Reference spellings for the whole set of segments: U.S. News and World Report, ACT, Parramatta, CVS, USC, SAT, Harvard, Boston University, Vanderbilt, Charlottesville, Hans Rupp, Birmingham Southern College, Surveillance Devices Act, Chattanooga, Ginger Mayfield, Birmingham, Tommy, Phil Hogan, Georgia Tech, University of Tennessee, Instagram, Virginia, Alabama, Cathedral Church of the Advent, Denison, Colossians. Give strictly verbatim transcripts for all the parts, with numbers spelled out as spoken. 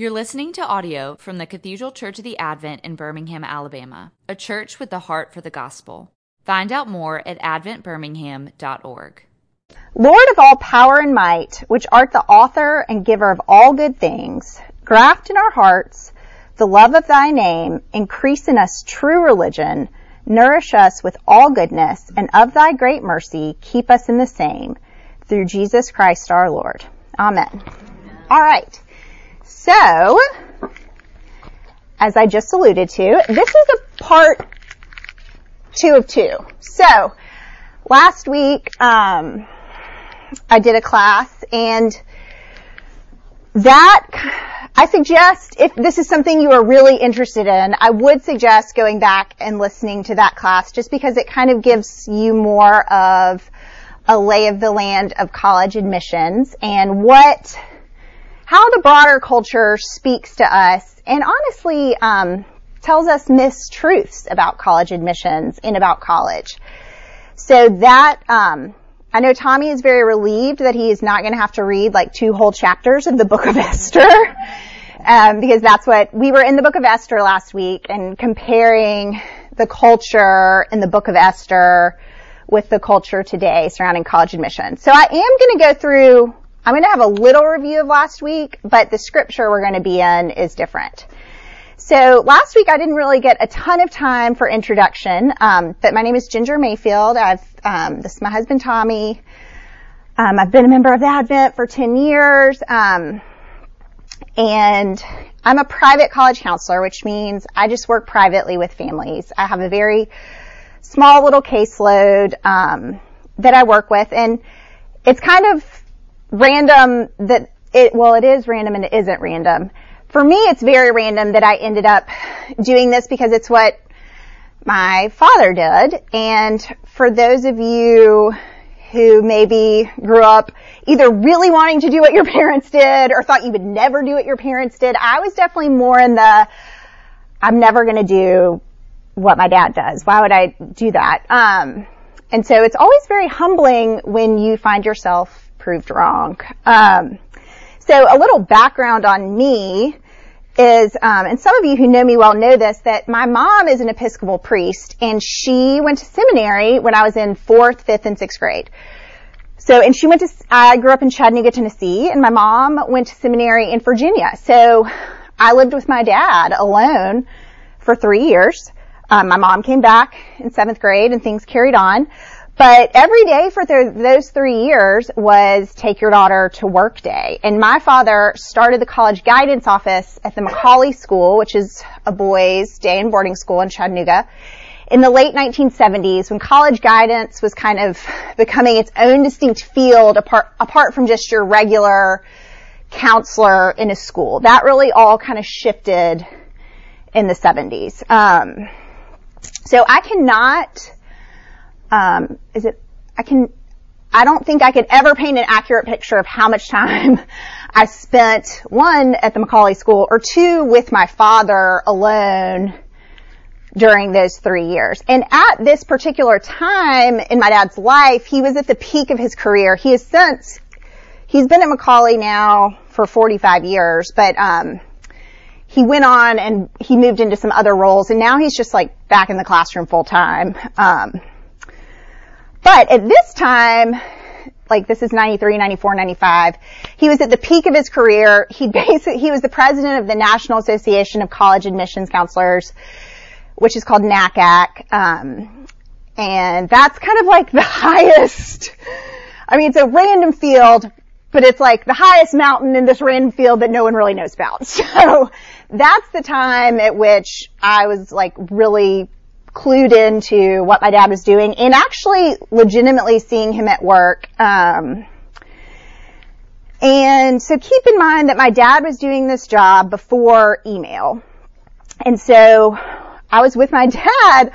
You're listening to audio from the Cathedral Church of the Advent in Birmingham, Alabama, a church with the heart for the gospel. Find out more at advent birmingham dot org. Lord of all power and might, which art the author and giver of all good things, graft in our hearts the love of thy name, increase in us true religion, nourish us with all goodness, and of thy great mercy keep us in the same, through Jesus Christ our Lord. Amen. All right. So, as I just alluded to, this is a part two of two. So, last week, um, I did a class, and that, I suggest, if this is something you are really interested in, I would suggest going back and listening to that class, just because it kind of gives you more of a lay of the land of college admissions and what... how the broader culture speaks to us and honestly um, tells us mistruths about college admissions and about college. So that, um, I know Tommy is very relieved that he is not going to have to read like two whole chapters of the book of Esther, um, because that's what, we were in the book of Esther last week and comparing the culture in the book of Esther with the culture today surrounding college admissions. So I am going to go through I'm going to have a little review of last week, but the scripture we're going to be in is different. So last week I didn't really get a ton of time for introduction, um, but my name is Ginger Mayfield. I've um, this is my husband Tommy. Um, I've been a member of the Advent for ten years, um, and I'm a private college counselor, which means I just work privately with families. I have a very small little caseload um, that I work with, and it's kind of random that it, well, it is random and it isn't random. For me, it's very random that I ended up doing this because it's what my father did. And for those of you who maybe grew up either really wanting to do what your parents did or thought you would never do what your parents did, I was definitely more in the, I'm never going to do what my dad does. Why would I do that? Um, and so it's always very humbling when you find yourself proved wrong. Um, so a little background on me is, um, and some of you who know me well know this, that my mom is an Episcopal priest, and she went to seminary when I was in fourth, fifth, and sixth grade. So, and she went to, I grew up in Chattanooga, Tennessee, and my mom went to seminary in Virginia. So I lived with my dad alone for three years. Um, my mom came back in seventh grade, and things carried on. But every day for th- those three years was take your daughter to work day. And my father started the college guidance office at the Macaulay School, which is a boys' day and boarding school in Chattanooga, in the late nineteen seventies, when college guidance was kind of becoming its own distinct field apart, apart from just your regular counselor in a school. That really all kind of shifted in the seventies. Um, so I cannot... Um, is it, I can, I don't think I could ever paint an accurate picture of how much time I spent, one, at the Macaulay School, or two, with my father alone during those three years. And at this particular time in my dad's life, he was at the peak of his career. He has since, he's been at Macaulay now for forty-five years, but, um, he went on and he moved into some other roles, and now he's just like back in the classroom full time. Um, But at this time, like this is ninety-three, ninety-four, ninety-five, he was at the peak of his career. He basically, he was the president of the National Association of College Admissions Counselors, which is called NACAC. Um, and that's kind of like the highest, I mean, it's a random field, but it's like the highest mountain in this random field that no one really knows about. So that's the time at which I was like really clued into what my dad was doing and actually legitimately seeing him at work. Um, and so keep in mind that my dad was doing this job before email. And so I was with my dad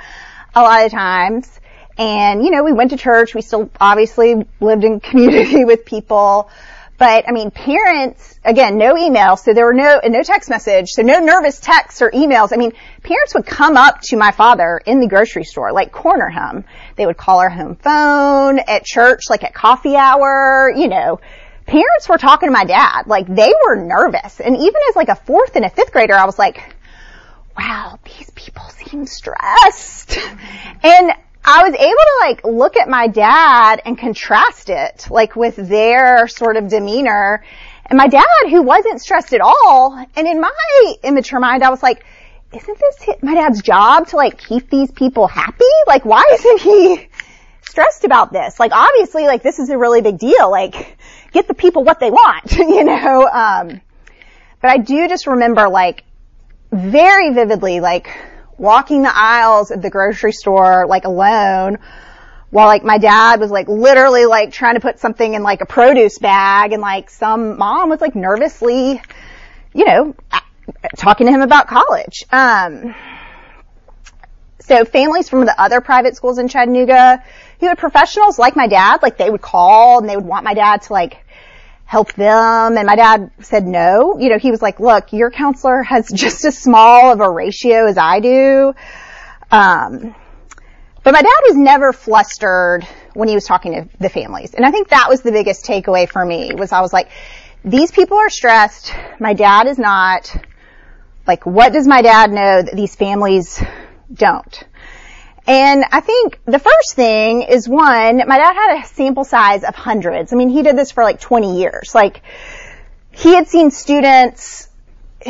a lot of times, and, you know, we went to church. We still obviously lived in community with people. But, I mean, parents, again, no email, so there were no, and no text message, so no nervous texts or emails. I mean, parents would come up to my father in the grocery store, like corner him. They would call our home phone, at church, like at coffee hour, you know, parents were talking to my dad. Like, they were nervous. And even as like a fourth and a fifth grader, I was like, wow, these people seem stressed. And I was able to like look at my dad and contrast it like with their sort of demeanor. And my dad, who wasn't stressed at all, and in my immature mind, I was like, isn't this my dad's job to like keep these people happy? Like, why isn't he stressed about this? Like, obviously, like, this is a really big deal. Like, get the people what they want, you know? Um, but I do just remember like very vividly, like, walking the aisles of the grocery store, like, alone, while, like, my dad was, like, literally, like, trying to put something in, like, a produce bag, and, like, some mom was, like, nervously, you know, talking to him about college. Um, so families from the other private schools in Chattanooga, who had professionals like my dad, like, they would call, and they would want my dad to, like, help them, and my dad said no. You know, he was like, look, your counselor has just as small of a ratio as I do. Um, but my dad was never flustered when he was talking to the families. And I think that was the biggest takeaway for me, was I was like, these people are stressed. My dad is not. Like, what does my dad know that these families don't? And I think the first thing is, one, my dad had a sample size of hundreds. I mean, he did this for like twenty years. Like, he had seen students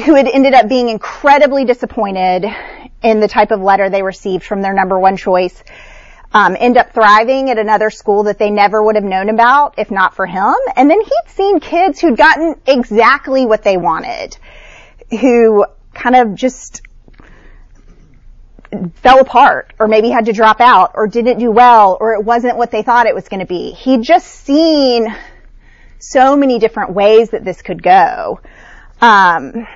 who had ended up being incredibly disappointed in the type of letter they received from their number one choice, um, end up thriving at another school that they never would have known about if not for him. And then he'd seen kids who'd gotten exactly what they wanted, who kind of just fell apart, or maybe had to drop out, or didn't do well, or it wasn't what they thought it was going to be. He'd just seen so many different ways that this could go. Um,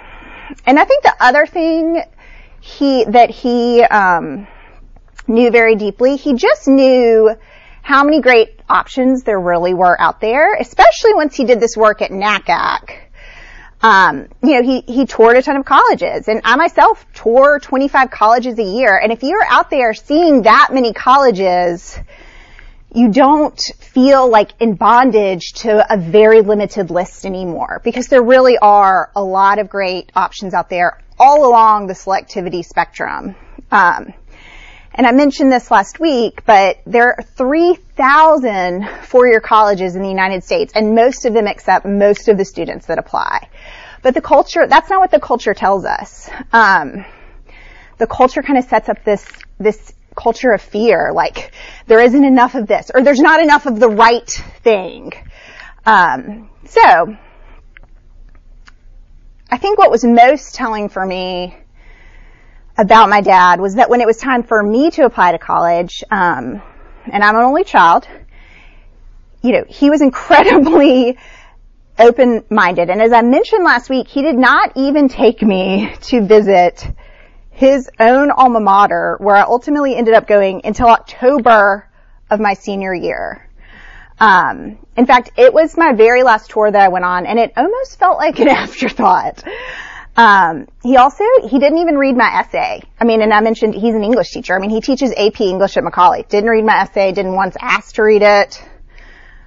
and I think the other thing he that he um, knew very deeply, he just knew how many great options there really were out there, especially once he did this work at NACAC. Um, you know, he, he toured a ton of colleges, and I myself tour twenty-five colleges a year. And if you're out there seeing that many colleges, you don't feel like in bondage to a very limited list anymore, because there really are a lot of great options out there all along the selectivity spectrum. Um, and I mentioned this last week, but there are three thousand four-year colleges in the United States, and most of them accept most of the students that apply. But the culture, that's not what the culture tells us. Um, the culture kind of sets up this, this culture of fear, like there isn't enough of this, or there's not enough of the right thing. Um, so I think what was most telling for me about my dad was that when it was time for me to apply to college, um, and I'm an only child, you know, he was incredibly open-minded. And as I mentioned last week, he did not even take me to visit his own alma mater, where I ultimately ended up going until October of my senior year. Um, in fact, it was my very last tour that I went on, and it almost felt like an afterthought. Um, he also, he didn't even read my essay. I mean, and I mentioned he's an English teacher. I mean, he teaches A P English at Macaulay. Didn't read my essay, didn't once ask to read it.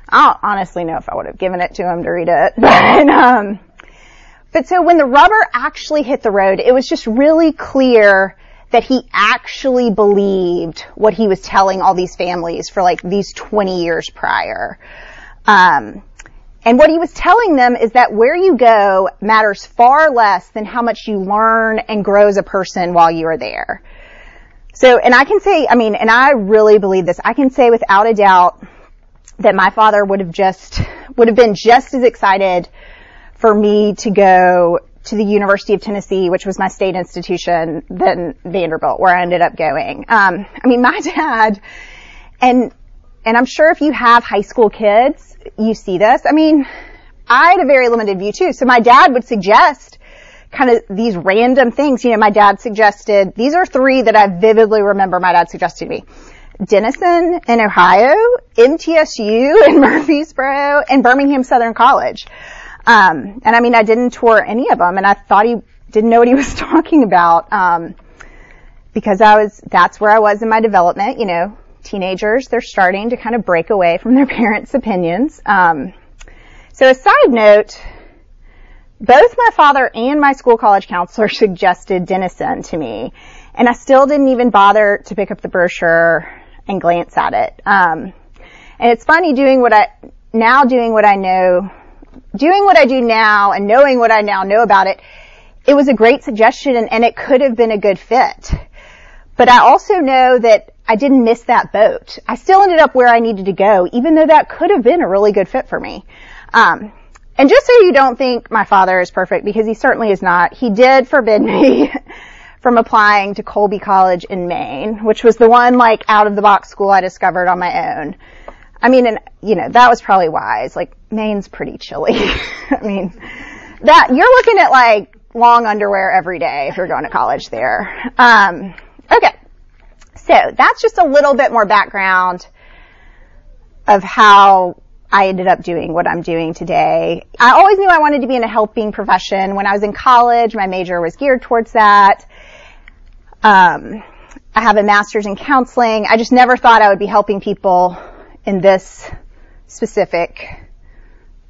I don't honestly know if I would have given it to him to read it. But, um, but so when the rubber actually hit the road, it was just really clear that he actually believed what he was telling all these families for like these twenty years prior. Um, And what he was telling them is that where you go matters far less than how much you learn and grow as a person while you are there. So, and I can say, I mean, and I really believe this, I can say without a doubt that my father would have just, would have been just as excited for me to go to the University of Tennessee, which was my state institution, than Vanderbilt, where I ended up going. Um, I mean, my dad, and, and I'm sure if you have high school kids, you see this. I mean, I had a very limited view too. So my dad would suggest kind of these random things. You know, my dad suggested, these are three that I vividly remember my dad suggested to me: Denison in Ohio, M T S U in Murfreesboro, and Birmingham Southern College. Um, and I mean, I didn't tour any of them, and I thought he didn't know what he was talking about. Um, because I was, that's where I was in my development, you know. Teenagers, they're starting to kind of break away from their parents' opinions. Um, So a side note, both my father and my school college counselor suggested Denison to me, and I still didn't even bother to pick up the brochure and glance at it. Um, and it's funny doing what I, now doing what I know, doing what I do now and knowing what I now know about it, it was a great suggestion and, and it could have been a good fit. But I also know that I didn't miss that boat. I still ended up where I needed to go, even though that could have been a really good fit for me. Um, and just so you don't think my father is perfect, because he certainly is not, he did forbid me from applying to Colby College in Maine, which was the one like out of the box school I discovered on my own. I mean, and you know, that was probably wise. Like, Maine's pretty chilly. I mean, that you're looking at like long underwear every day if you're going to college there. Um, okay. So that's just a little bit more background of how I ended up doing what I'm doing today. I always knew I wanted to be in a helping profession. When I was in college, my major was geared towards that. Um, I have a master's in counseling. I just never thought I would be helping people in this specific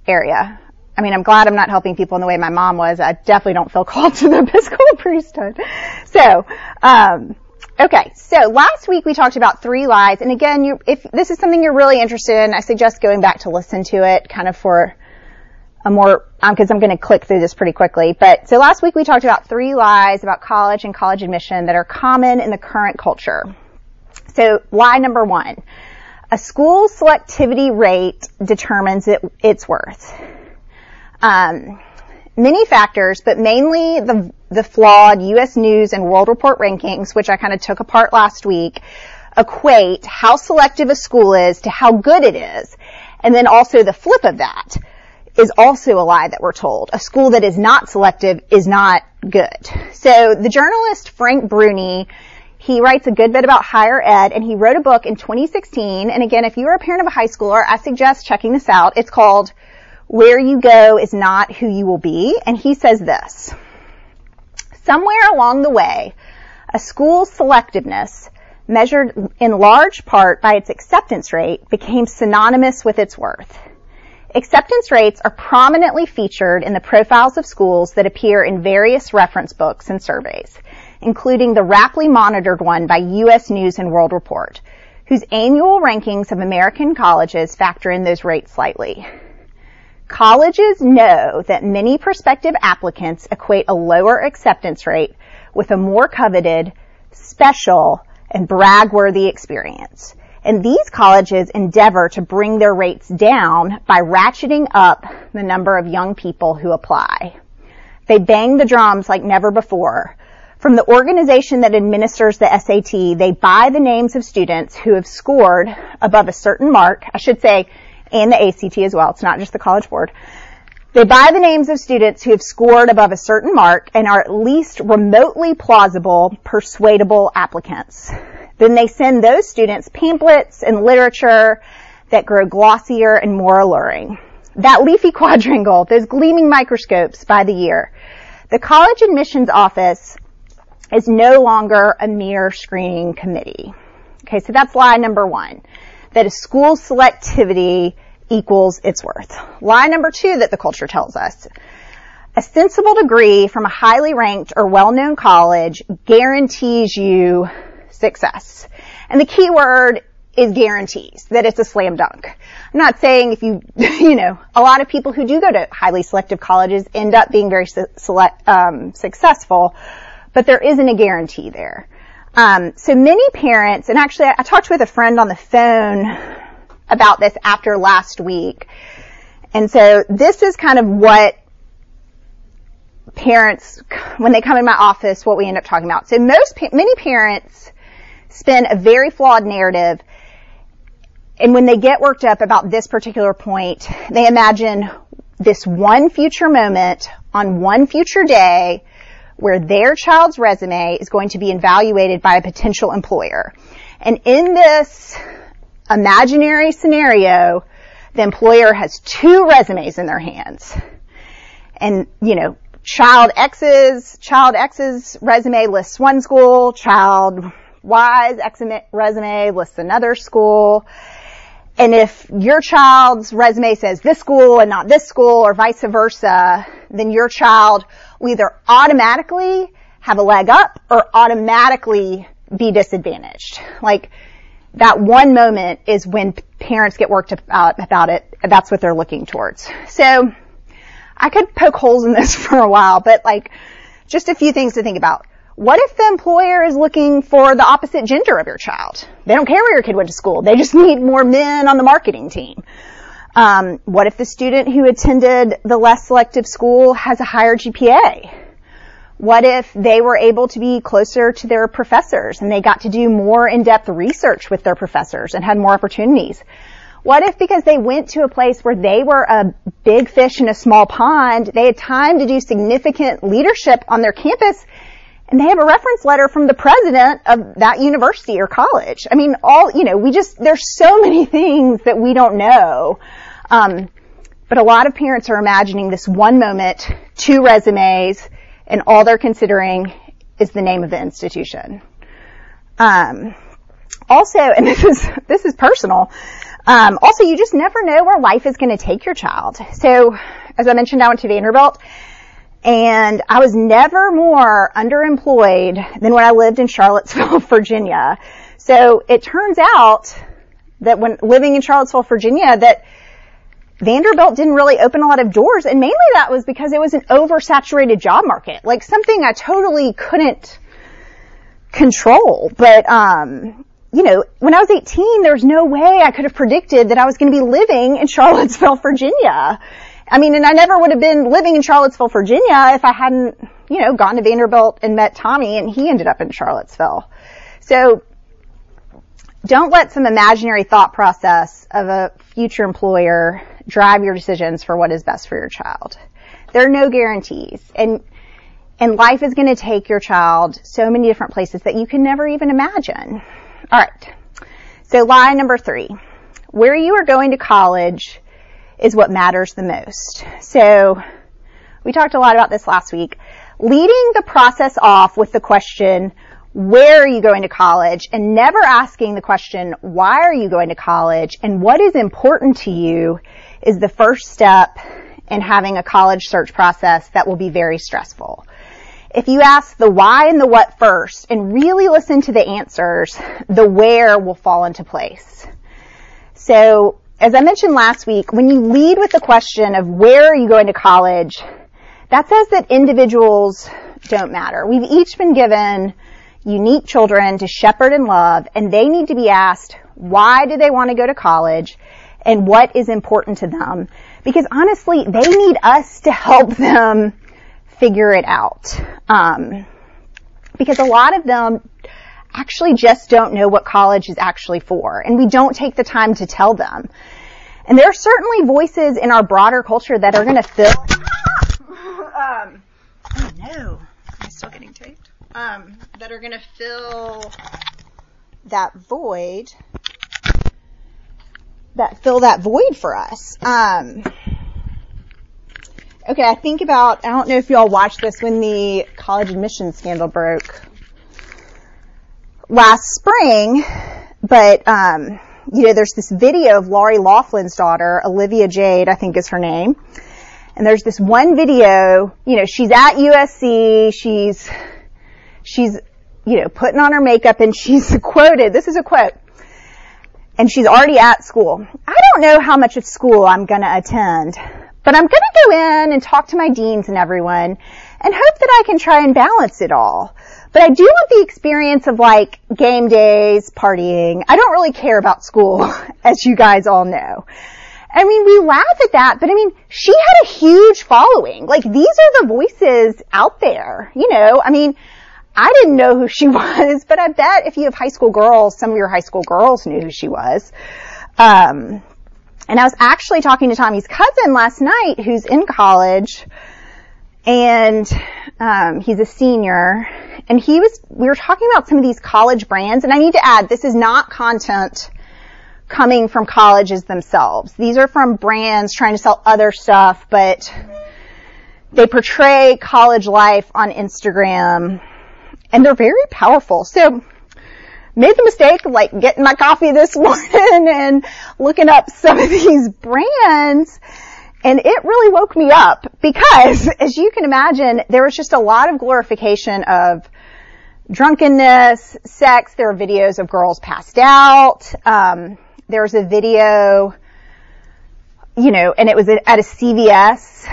area. I mean, I'm glad I'm not helping people in the way my mom was. I definitely don't feel called to the Episcopal priesthood. So, um, okay, so last week we talked about three lies, and again, you, if this is something you're really interested in, I suggest going back to listen to it kind of for a more, um, because I'm going to click through this pretty quickly. But so last week we talked about three lies about college and college admission that are common in the current culture. So lie number one, a school's selectivity rate determines it, its worth. Um, many factors, but mainly the the flawed U S News and World Report rankings, which I kind of took apart last week, equate how selective a school is to how good it is. And then also the flip of that is also a lie that we're told. A school that is not selective is not good. So the journalist Frank Bruni, he writes a good bit about higher ed, and he wrote a book in twenty sixteen. And again, if you are a parent of a high schooler, I suggest checking this out. It's called Where You Go Is Not Who You Will Be, and he says this. Somewhere along the way, a school's selectiveness, measured in large part by its acceptance rate, became synonymous with its worth. Acceptance rates are prominently featured in the profiles of schools that appear in various reference books and surveys, including the rapidly monitored one by U S News and World Report, whose annual rankings of American colleges factor in those rates slightly. Colleges know that many prospective applicants equate a lower acceptance rate with a more coveted, special, and brag-worthy experience. And these colleges endeavor to bring their rates down by ratcheting up the number of young people who apply. They bang the drums like never before. From the organization that administers the S A T, they buy the names of students who have scored above a certain mark, I should say, and the A C T as well. It's not just the College Board. They buy the names of students who have scored above a certain mark and are at least remotely plausible, persuadable applicants. Then they send those students pamphlets and literature that grow glossier and more alluring. That leafy quadrangle, those gleaming microscopes by the year. The college admissions office is no longer a mere screening committee. Okay, so that's lie number one, that a school's selectivity equals its worth. Lie number two that the culture tells us. A sensible degree from a highly ranked or well-known college guarantees you success. And the key word is guarantees, that it's a slam dunk. I'm not saying if you, you know, a lot of people who do go to highly selective colleges end up being very su- select, um, successful, but there isn't a guarantee there. Um, so many parents, and actually I, I talked with a friend on the phone about this after last week, and so this is kind of what parents, when they come in my office, what we end up talking about. So most, many parents spin a very flawed narrative, and when they get worked up about this particular point, they imagine this one future moment on one future day where their child's resume is going to be evaluated by a potential employer. And in this imaginary scenario, the employer has two resumes in their hands. And, you know, child X's, child X's resume lists one school, child Y's resume lists another school. And if your child's resume says this school and not this school or vice versa, then your child will either automatically have a leg up or automatically be disadvantaged. Like, that one moment is when parents get worked up about it. That's what they're looking towards. So I could poke holes in this for a while, but like just a few things to think about. What if the employer is looking for the opposite gender of your child? They don't care where your kid went to school. They just need more men on the marketing team. Um, what if the student who attended the less selective school has a higher G P A? What if they were able to be closer to their professors and they got to do more in-depth research with their professors and had more opportunities? What if because they went to a place where they were a big fish in a small pond, they had time to do significant leadership on their campus, and they have a reference letter from the president of that university or college? I mean, all, you know, we just, there's so many things that we don't know. Um, but a lot of parents are imagining this one moment, two resumes, and all they're considering is the name of the institution. Um, also, and this is, this is personal, Um, also, you just never know where life is going to take your child. So, as I mentioned, I went to Vanderbilt, and I was never more underemployed than when I lived in Charlottesville, Virginia. So, it turns out that when living in Charlottesville, Virginia, that Vanderbilt didn't really open a lot of doors, and mainly that was because it was an oversaturated job market. Like, something I totally couldn't control, but, um... you know, when I was eighteen, there's no way I could have predicted that I was going to be living in Charlottesville, Virginia. I mean, and I never would have been living in Charlottesville, Virginia if I hadn't, you know, gone to Vanderbilt and met Tommy, and he ended up in Charlottesville. So don't let some imaginary thought process of a future employer drive your decisions for what is best for your child. There are no guarantees. And and life is going to take your child so many different places that you can never even imagine. All right, so lie number three. Where you are going to college is what matters the most. So we talked a lot about this last week. Leading the process off with the question, where are you going to college? And never asking the question, why are you going to college? And what is important to you is the first step in having a college search process that will be very stressful. If you ask the why and the what first and really listen to the answers, the where will fall into place. So, as I mentioned last week, when you lead with the question of where are you going to college, that says that individuals don't matter. We've each been given unique children to shepherd and love, and they need to be asked, why do they want to go to college and what is important to them? Because honestly, they need us to help them figure it out. Um, because a lot of them actually just don't know what college is actually for, and we don't take the time to tell them. And there are certainly voices in our broader culture that are going to fill. um, oh no, I'm still getting taped. Um, that are going to fill that void. That fill that void for us. Um, Okay, I think about, I don't know if y'all watched this when the college admissions scandal broke last spring, but, um, you know, there's this video of Lori Laughlin's daughter, Olivia Jade, I think is her name, and there's this one video, you know, she's at U S C, she's, she's, you know, putting on her makeup, and she's quoted, this is a quote, and she's already at school. I don't know how much of school I'm going to attend, but I'm going to go in and talk to my deans and everyone and hope that I can try and balance it all. But I do want the experience of, like, game days, partying. I don't really care about school, as you guys all know. I mean, we laugh at that, but, I mean, she had a huge following. Like, these are the voices out there, you know. I mean, I didn't know who she was, but I bet if you have high school girls, some of your high school girls knew who she was. Um... And I was actually talking to Tommy's cousin last night, who's in college, and um, he's a senior. And he was, we were talking about some of these college brands. And I need to add, this is not content coming from colleges themselves. These are from brands trying to sell other stuff, but they portray college life on Instagram, and they're very powerful. So made the mistake of like getting my coffee this morning and looking up some of these brands, and it really woke me up because, as you can imagine, there was just a lot of glorification of drunkenness, sex. There are videos of girls passed out. Um, there's a video, you know, and it was at a C V S,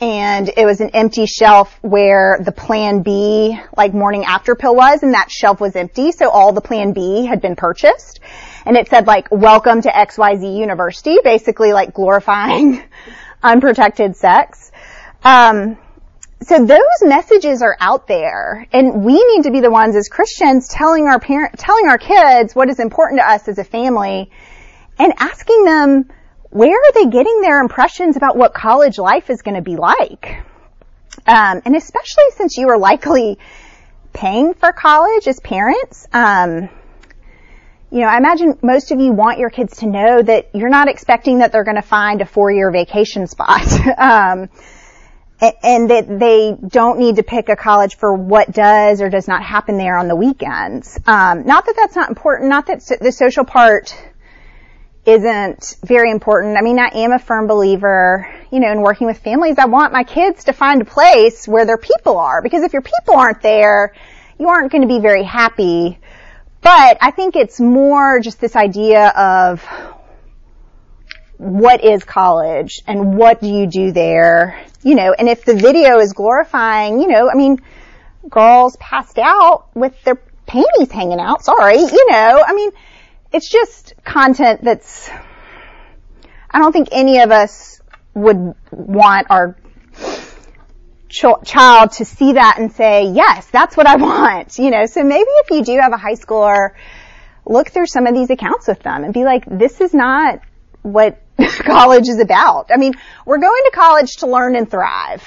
and it was an empty shelf where the Plan B, like morning after pill was, and that shelf was empty, so all the Plan B had been purchased. And it said, like, welcome to X Y Z University, basically, like, glorifying unprotected sex. Um, so those messages are out there, and we need to be the ones as Christians telling our parent, telling our kids what is important to us as a family, and asking them, where are they getting their impressions about what college life is going to be like? Um, and especially since you are likely paying for college as parents, um, you know, I imagine most of you want your kids to know that you're not expecting that they're going to find a four-year vacation spot, um, and, and that they don't need to pick a college for what does or does not happen there on the weekends. Um, not that that's not important, not that so- the social part isn't very important. I mean, I am a firm believer, you know, in working with families. I want my kids to find a place where their people are, because if your people aren't there, you aren't going to be very happy. But I think it's more just this idea of what is college and what do you do there, you know, and if the video is glorifying, you know, I mean, girls passed out with their panties hanging out, sorry, you know, I mean, it's just content that's, I don't think any of us would want our ch- child to see that and say, yes, that's what I want, you know. So maybe if you do have a high schooler, look through some of these accounts with them and be like, this is not what college is about. I mean, we're going to college to learn and thrive.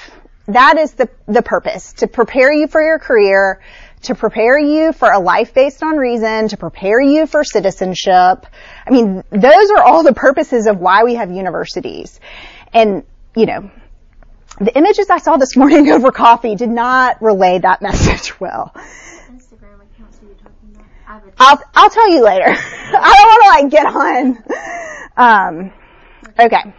That is the, the purpose, to prepare you for your career, to prepare you for a life based on reason, to prepare you for citizenship. I mean, those are all the purposes of why we have universities. And, you know, the images I saw this morning over coffee did not relay that message well. Instagram accounts are you talking about? I have a I'll, I'll tell you later. I don't want to, like, get on. Um, okay.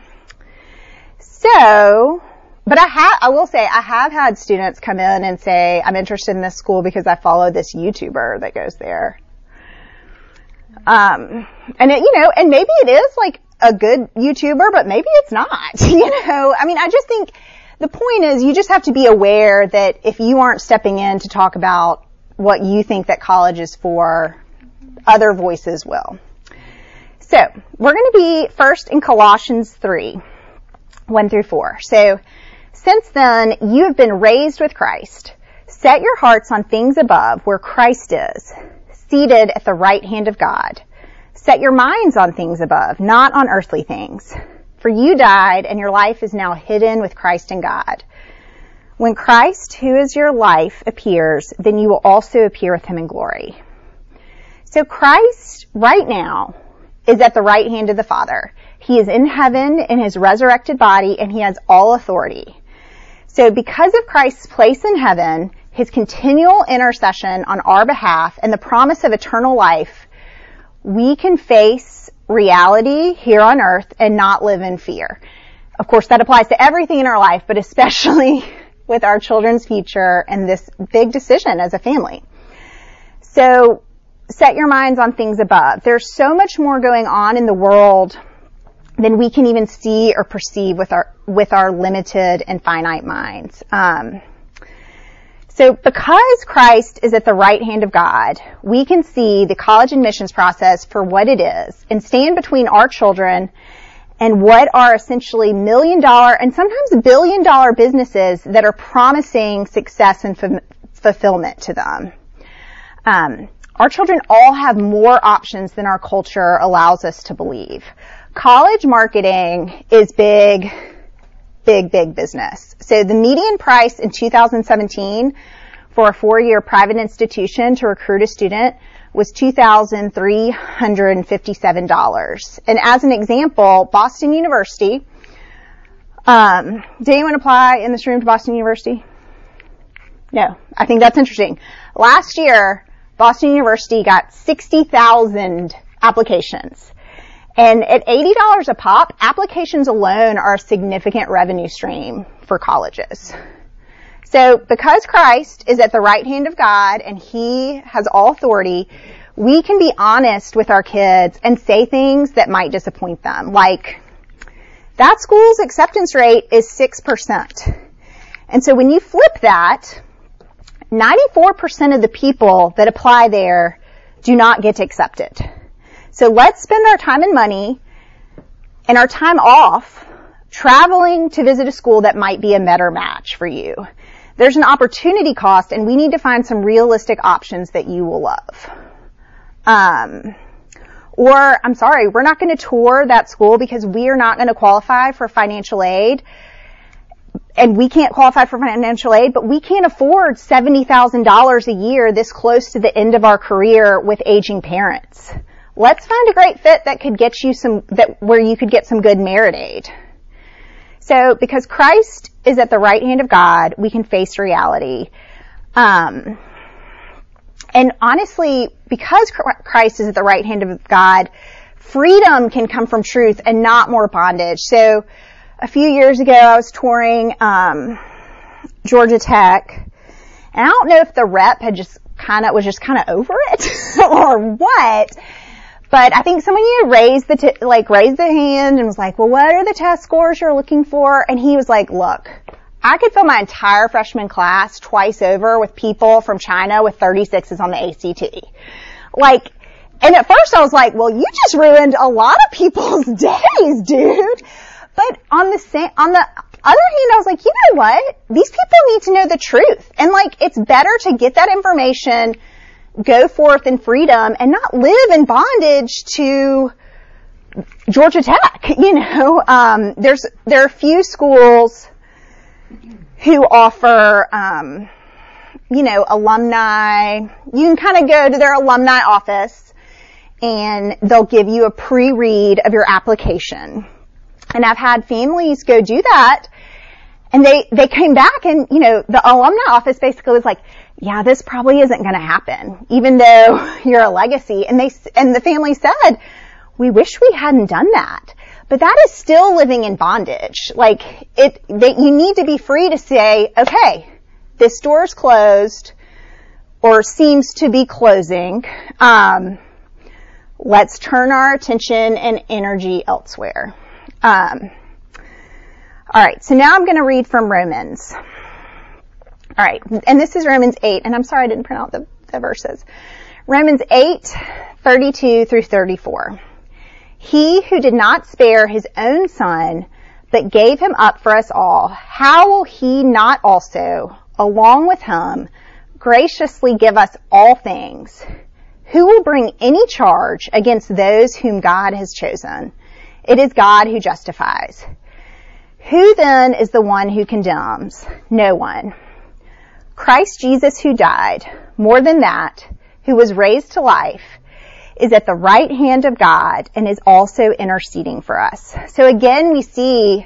So... But I have, I will say, I have had students come in and say, I'm interested in this school because I follow this YouTuber that goes there. Um, and it, you know, and maybe it is like a good YouTuber, but maybe it's not, you know. I mean, I just think the point is you just have to be aware that if you aren't stepping in to talk about what you think that college is for, other voices will. So we're going to be first in Colossians three, one through four. So, since then, you have been raised with Christ. Set your hearts on things above, where Christ is, seated at the right hand of God. Set your minds on things above, not on earthly things. For you died, and your life is now hidden with Christ in God. When Christ, who is your life, appears, then you will also appear with him in glory. So Christ, right now, is at the right hand of the Father. He is in heaven in his resurrected body, and he has all authority. So because of Christ's place in heaven, his continual intercession on our behalf, and the promise of eternal life, we can face reality here on earth and not live in fear. Of course, that applies to everything in our life, but especially with our children's future and this big decision as a family. So set your minds on things above. There's so much more going on in the world than we can even see or perceive with our with our limited and finite minds. Um, so because Christ is at the right hand of God, we can see the college admissions process for what it is and stand between our children and what are essentially million-dollar and sometimes billion-dollar businesses that are promising success and f- fulfillment to them. Um, our children all have more options than our culture allows us to believe. College marketing is big, big, big business. So the median price in two thousand seventeen for a four-year private institution to recruit a student was two thousand three hundred fifty-seven dollars. And as an example, Boston University, um, did anyone apply in this room to Boston University? No. I think that's interesting. Last year, Boston University got sixty thousand applications. And at eighty dollars a pop, applications alone are a significant revenue stream for colleges. So because Christ is at the right hand of God and he has all authority, we can be honest with our kids and say things that might disappoint them. Like, that school's acceptance rate is six percent. And so when you flip that, ninety-four percent of the people that apply there do not get accepted. So let's spend our time and money and our time off traveling to visit a school that might be a better match for you. There's an opportunity cost, and we need to find some realistic options that you will love. Um, or, I'm sorry, we're not going to tour that school because we are not going to qualify for financial aid. And we can't qualify for financial aid, but we can't afford seventy thousand dollars a year this close to the end of our career with aging parents. Let's find a great fit that could get you some, that where you could get some good merit aid. So, because Christ is at the right hand of God, we can face reality. Um, and honestly, because Christ is at the right hand of God, freedom can come from truth and not more bondage. So, a few years ago, I was touring um, Georgia Tech, and I don't know if the rep had just kind of was just kind of over it or what, but I think someone you raised the t- like raised the hand and was like, "Well, what are the test scores you're looking for?" And he was like, "Look, I could fill my entire freshman class twice over with people from China with thirty-sixes on the A C T." Like, and at first I was like, "Well, you just ruined a lot of people's days, dude." But on the same, on the other hand, I was like, you know what? These people need to know the truth. And like, it's better to get that information, go forth in freedom, and not live in bondage to Georgia Tech. You know, um, there's, there are few schools who offer, um, you know, alumni. You can kind of go to their alumni office and they'll give you a pre-read of your application. And I've had families go do that, and they, they came back and, you know, the alumni office basically was like, yeah, this probably isn't going to happen, even though you're a legacy. And they, and the family said, we wish we hadn't done that. But that is still living in bondage. Like, it, that you need to be free to say, okay, this door's closed or seems to be closing. Um, let's turn our attention and energy elsewhere. Um, all right, so now I'm going to read from Romans. All right, and this is Romans eight, and I'm sorry I didn't print out the, the verses. Romans eight, thirty-two through thirty-four. He who did not spare his own son, but gave him up for us all, how will he not also, along with him, graciously give us all things? Who will bring any charge against those whom God has chosen? It is God who justifies. Who then is the one who condemns? No one. Christ Jesus, who died, more than that, who was raised to life, is at the right hand of God and is also interceding for us. So again, we see,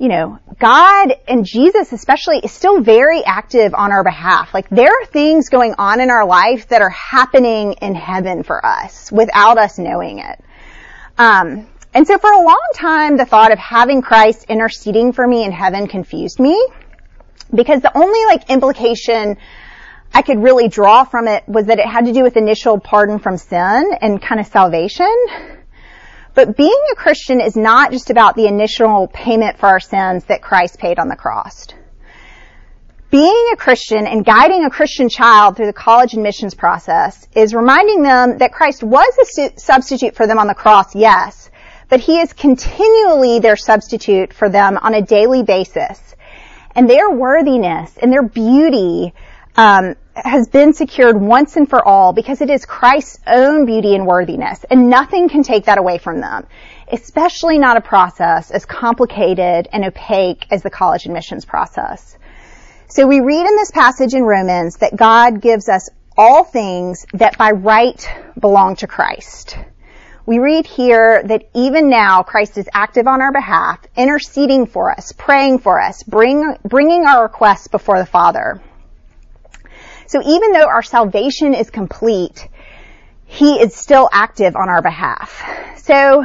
you know, God and Jesus especially is still very active on our behalf. Like, there are things going on in our life that are happening in heaven for us without us knowing it. Um, And so for a long time, the thought of having Christ interceding for me in heaven confused me, because the only like implication I could really draw from it was that it had to do with initial pardon from sin and kind of salvation. But being a Christian is not just about the initial payment for our sins that Christ paid on the cross. Being a Christian and guiding a Christian child through the college admissions process is reminding them that Christ was a su- substitute for them on the cross, yes, but he is continually their substitute for them on a daily basis. And their worthiness and their beauty um, has been secured once and for all, because it is Christ's own beauty and worthiness, and nothing can take that away from them, especially not a process as complicated and opaque as the college admissions process. So we read in this passage in Romans that God gives us all things that by right belong to Christ. We read here that even now Christ is active on our behalf, interceding for us, praying for us, bring, bringing our requests before the Father. So even though our salvation is complete, He is still active on our behalf. So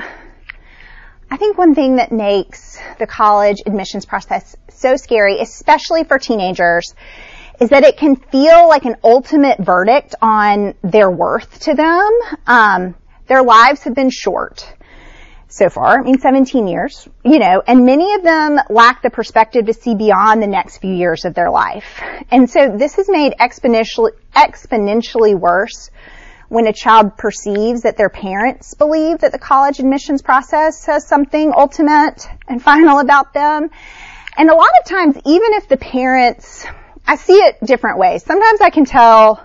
I think one thing that makes the college admissions process so scary, especially for teenagers, is that it can feel like an ultimate verdict on their worth to them. Um, their lives have been short so far, I mean seventeen years, you know, and many of them lack the perspective to see beyond the next few years of their life. And so this is made exponentially, exponentially worse when a child perceives that their parents believe that the college admissions process says something ultimate and final about them. And a lot of times, even if the parents, I see it different ways. Sometimes I can tell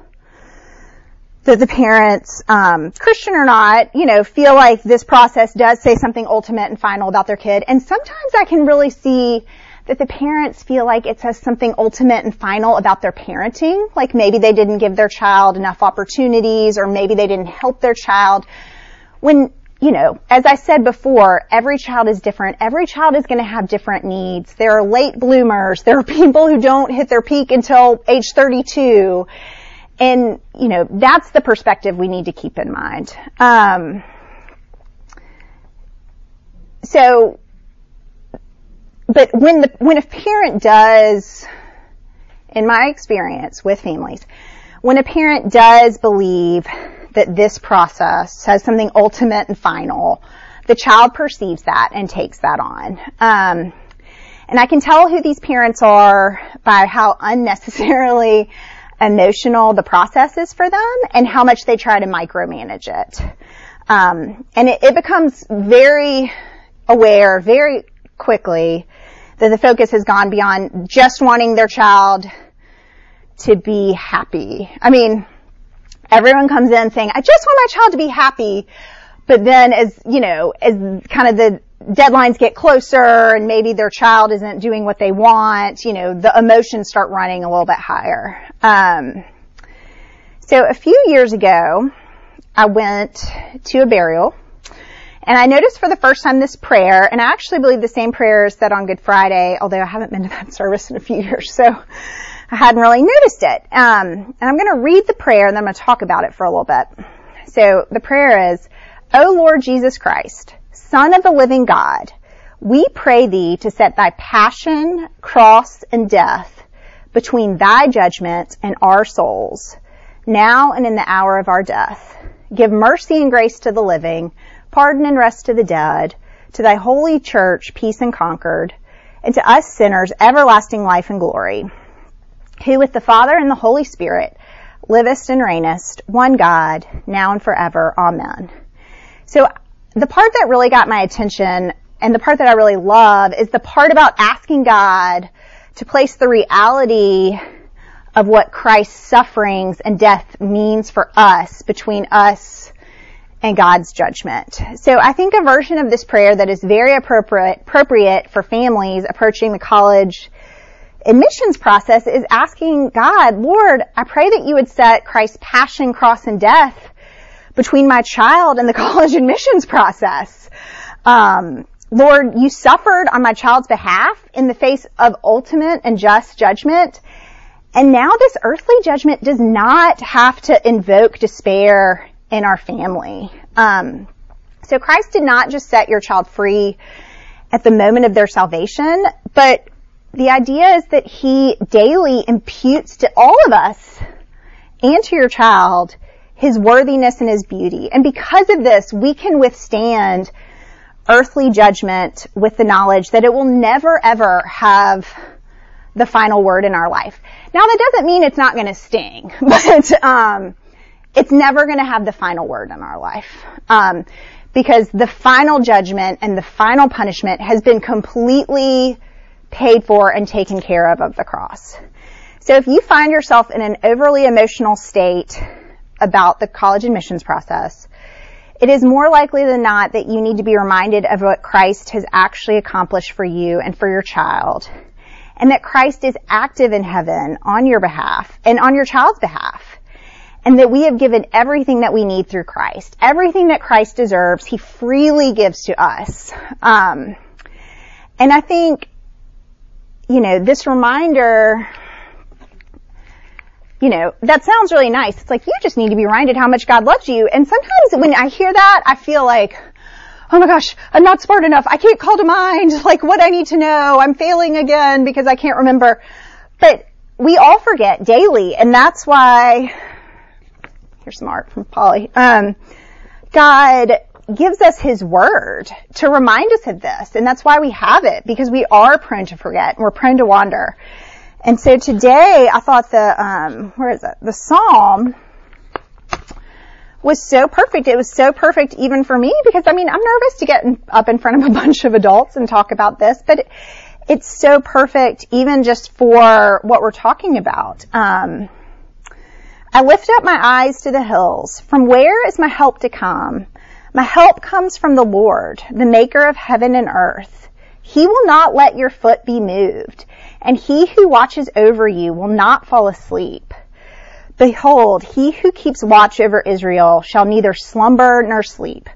that the parents, um, Christian or not, you know, feel like this process does say something ultimate and final about their kid. And sometimes I can really see that the parents feel like it says something ultimate and final about their parenting. Like maybe they didn't give their child enough opportunities, or maybe they didn't help their child. When, you know, as I said before, every child is different. Every child is going to have different needs. There are late bloomers. There are people who don't hit their peak until age thirty-two. And, you know, that's the perspective we need to keep in mind. Um, so, but when the, when a parent does, in my experience with families, when a parent does believe that this process has something ultimate and final, the child perceives that and takes that on. Um, and I can tell who these parents are by how unnecessarily emotional the process is for them and how much they try to micromanage it. Um, and it, it becomes very aware, very quickly, that the focus has gone beyond just wanting their child to be happy. I mean, everyone comes in saying, I just want my child to be happy. But then as, you know, as kind of the deadlines get closer and maybe their child isn't doing what they want, you know, the emotions start running a little bit higher. Um, so a few years ago, I went to a burial. And I noticed for the first time this prayer, and I actually believe the same prayer is said on Good Friday, although I haven't been to that service in a few years, so I hadn't really noticed it. Um, and I'm going to read the prayer, and then I'm going to talk about it for a little bit. So the prayer is, O Lord Jesus Christ, Son of the living God, we pray thee to set thy passion, cross, and death between thy judgment and our souls, now and in the hour of our death. Give mercy and grace to the living, pardon and rest to the dead, to thy holy church, peace and concord, and to us sinners, everlasting life and glory, who with the Father and the Holy Spirit livest and reignest, one God, now and forever. Amen. So the part that really got my attention, and the part that I really love, is the part about asking God to place the reality of what Christ's sufferings and death means for us between us and God's judgment. So I think a version of this prayer that is very appropriate, appropriate for families approaching the college admissions process is asking God, Lord, I pray that you would set Christ's passion, cross, and death between my child and the college admissions process. Um, Lord, you suffered on my child's behalf in the face of ultimate and just judgment. And now this earthly judgment does not have to invoke despair in our family. Um, so Christ did not just set your child free at the moment of their salvation, but the idea is that he daily imputes to all of us and to your child his worthiness and his beauty. And because of this, we can withstand earthly judgment with the knowledge that it will never, ever have the final word in our life. Now, that doesn't mean it's not going to sting, but um it's never going to have the final word in our life, um, because the final judgment and the final punishment has been completely paid for and taken care of of the cross. So if you find yourself in an overly emotional state about the college admissions process, it is more likely than not that you need to be reminded of what Christ has actually accomplished for you and for your child, and that Christ is active in heaven on your behalf and on your child's behalf. And that we have given everything that we need through Christ. Everything that Christ deserves, he freely gives to us. Um, and I think, you know, this reminder you know, that sounds really nice. It's like, you just need to be reminded how much God loves you. And sometimes when I hear that, I feel like, oh my gosh, I'm not smart enough. I can't call to mind, like, what I need to know. I'm failing again because I can't remember. But we all forget daily, and that's why, here's some art from Polly, um, God gives us his word to remind us of this, and that's why we have it, because we are prone to forget, and we're prone to wander. And so today, I thought the, um, where is it, the Psalm was so perfect. It was so perfect even for me, because, I mean, I'm nervous to get in, up in front of a bunch of adults and talk about this, but it, it's so perfect even just for what we're talking about. Um, I lift up my eyes to the hills. From where is my help to come? My help comes from the Lord, the maker of heaven and earth. He will not let your foot be moved, and he who watches over you will not fall asleep. Behold, he who keeps watch over Israel shall neither slumber nor sleep.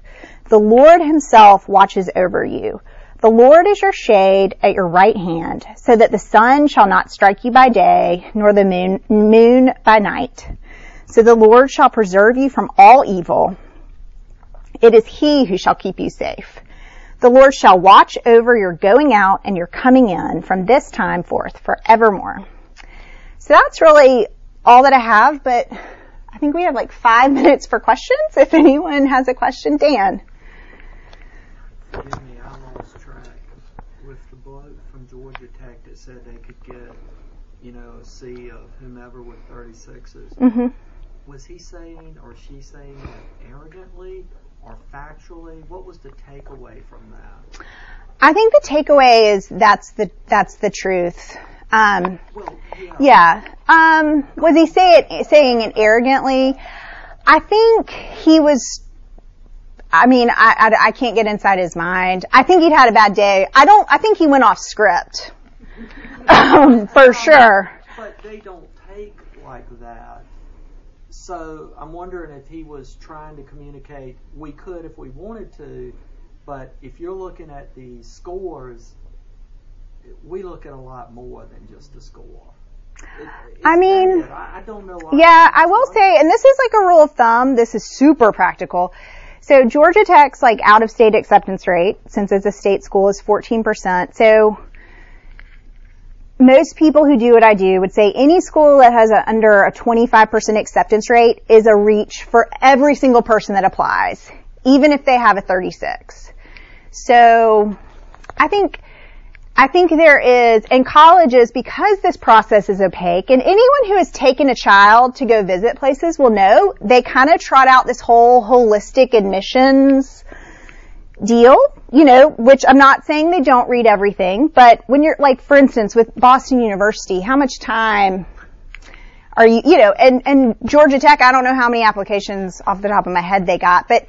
The Lord himself watches over you. The Lord is your shade at your right hand, so that the sun shall not strike you by day, nor the moon, moon by night. So the Lord shall preserve you from all evil. It is he who shall keep you safe. The Lord shall watch over your going out and your coming in from this time forth forevermore. So that's really all that I have, but I think we have like five minutes for questions. If anyone has a question, Dan. Forgive me, I lost track. With the bloke from Georgia Tech that said they could get, you know, a C of whomever with thirty-sixes, mm-hmm. was he saying or she saying that arrogantly or factually? What was the takeaway from that? I think the takeaway is that's the that's the truth. Um, well, yeah. yeah. Um, was he say it, saying it arrogantly? I think he was, I mean, I, I, I can't get inside his mind. I think he'd had a bad day. I don't, I think he went off script. um, for sure. But they don't take like that. So I'm wondering if he was trying to communicate, we could if we wanted to, but if you're looking at the scores, we look at a lot more than just the score. It, I mean, I, I don't know. Yeah, I will say, and this is like a rule of thumb, this is super practical. So Georgia Tech's like out-of-state acceptance rate, since it's a state school, is fourteen percent. So most people who do what I do would say any school that has a, under a twenty-five percent acceptance rate is a reach for every single person that applies, even if they have a thirty-six. So I think... I think there is, in colleges, because this process is opaque, and anyone who has taken a child to go visit places will know, they kind of trot out this whole holistic admissions deal, you know, which I'm not saying they don't read everything, but when you're, like, for instance, with Boston University, how much time are you, you know, and, and Georgia Tech, I don't know how many applications off the top of my head they got, but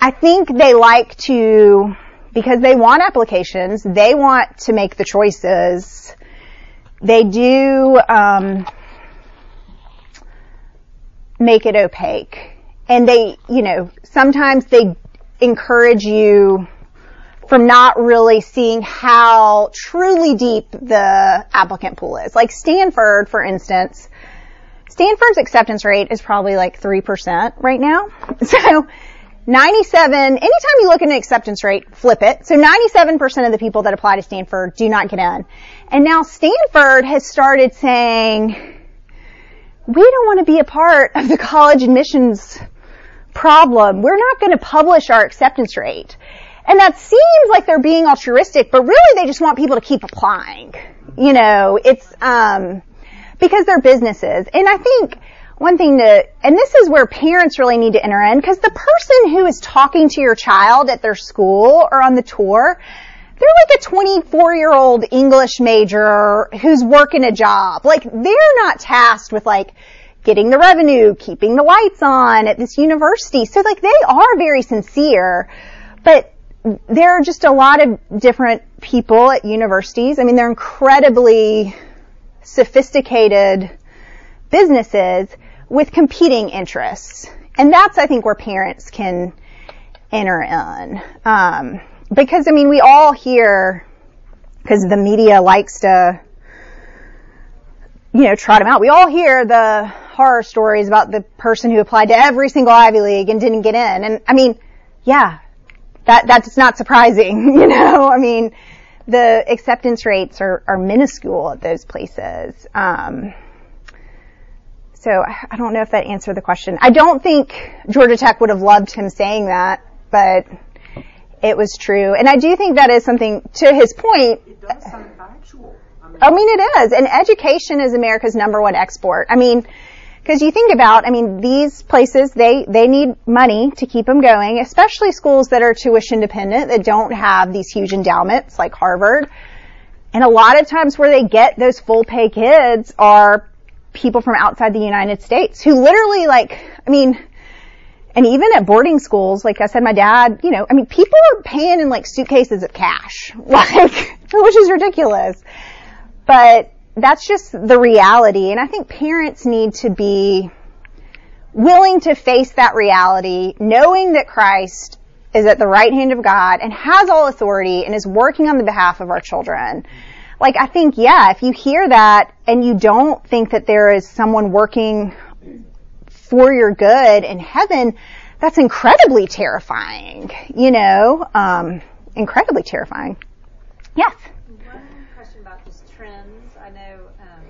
I think they like to... because they want applications, they want to make the choices. They do um, make it opaque, and they, you know, sometimes they encourage you from not really seeing how truly deep the applicant pool is. Like Stanford, for instance, Stanford's acceptance rate is probably like three percent right now, so. ninety-seven, anytime you look at an acceptance rate, flip it. So ninety-seven percent of the people that apply to Stanford do not get in. And now Stanford has started saying, we don't want to be a part of the college admissions problem. We're not going to publish our acceptance rate. And that seems like they're being altruistic, but really they just want people to keep applying. You know, it's, um, because they're businesses. And I think, one thing to, and this is where parents really need to enter in, because the person who is talking to your child at their school or on the tour, they're like a twenty-four-year-old English major who's working a job. Like, they're not tasked with, like, getting the revenue, keeping the lights on at this university. So, like, they are very sincere, but there are just a lot of different people at universities. I mean, they're incredibly sophisticated businesses with competing interests. And that's, I think, where parents can enter in. Um, because, I mean, we all hear, because the media likes to, you know, trot them out, we all hear the horror stories about the person who applied to every single Ivy League and didn't get in. And I mean, yeah, that that's not surprising, you know. I mean, the acceptance rates are, are minuscule at those places. Um, so I don't know if that answered the question. I don't think Georgia Tech would have loved him saying that, but it was true. And I do think that is something, to his point. It does sound factual. I mean, I mean it is. And education is America's number one export. I mean, because you think about, I mean, these places, they, they need money to keep them going, especially schools that are tuition dependent, that don't have these huge endowments like Harvard. And a lot of times where they get those full pay kids are people from outside the United States who literally, like, I mean, and even at boarding schools, like I said, my dad, you know, I mean, people are paying in like suitcases of cash, like, which is ridiculous. But that's just the reality, and I think parents need to be willing to face that reality, knowing that Christ is at the right hand of God and has all authority and is working on the behalf of our children. Like, I think, yeah, if you hear that and you don't think that there is someone working for your good in heaven, that's incredibly terrifying, you know, um, incredibly terrifying. Yes? I know um,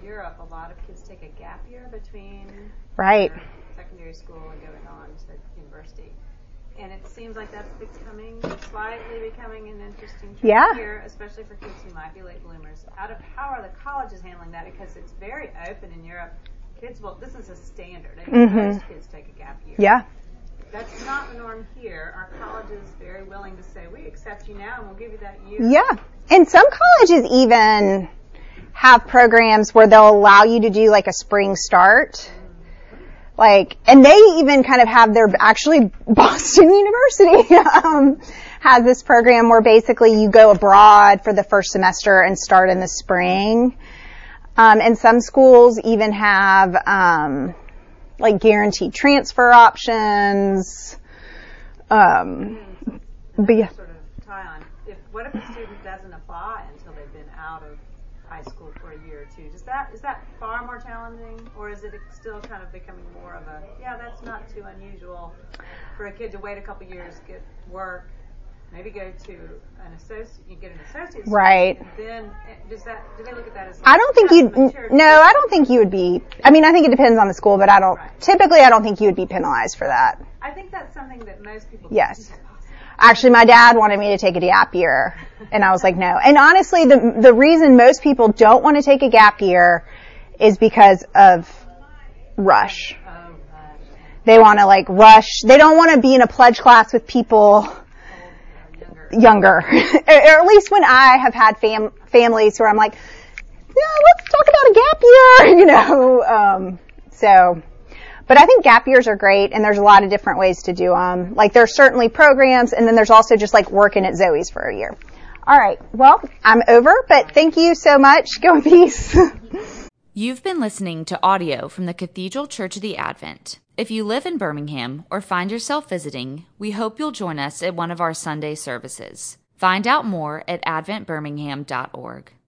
in Europe, a lot of kids take a gap year between right. secondary school and going on to university, and it seems like that's becoming slightly becoming an interesting trend yeah. here, especially for kids who might be late bloomers. Out of how are the colleges handling that? Because it's very open in Europe. Kids, well, this is a standard. I mean, mm-hmm. most kids take a gap year. Yeah. That's not the norm here. Our colleges are very willing to say, we accept you now and we'll give you that year. Yeah. And some colleges even have programs where they'll allow you to do like a spring start. Like, and they even kind of have their, actually Boston University um, has this program where basically you go abroad for the first semester and start in the spring. Um, and some schools even have um, like guaranteed transfer options. Um, but yeah. Sort of tie on. If, what if a student doesn't apply until they've been out of high school for a year or two? Does that, is that far more challenging, or is it still kind of becoming more of a, yeah, that's not too unusual for a kid to wait a couple years, get work, maybe go to an associate, you get an associate's right. degree, and then does that, do they look at that as? Like, I don't think you. No, I don't think you would be. I mean, I think it depends on the school, but I don't. Right. Typically, I don't think you would be penalized for that. I think that's something that most people. Yes. Think. Actually, my dad wanted me to take a gap year, and I was like, no. And honestly, the the reason most people don't want to take a gap year is because of rush. They want to, like, rush. They don't want to be in a pledge class with people younger. Or at least when I have had fam- families where I'm like, no, let's talk about a gap year, you know. Um, so... But I think gap years are great, and there's a lot of different ways to do them. Like, there's certainly programs, and then there's also just, like, working at Zoe's for a year. All right. Well, I'm over, but thank you so much. Go in peace. You've been listening to audio from the Cathedral Church of the Advent. If you live in Birmingham or find yourself visiting, we hope you'll join us at one of our Sunday services. Find out more at advent birmingham dot org.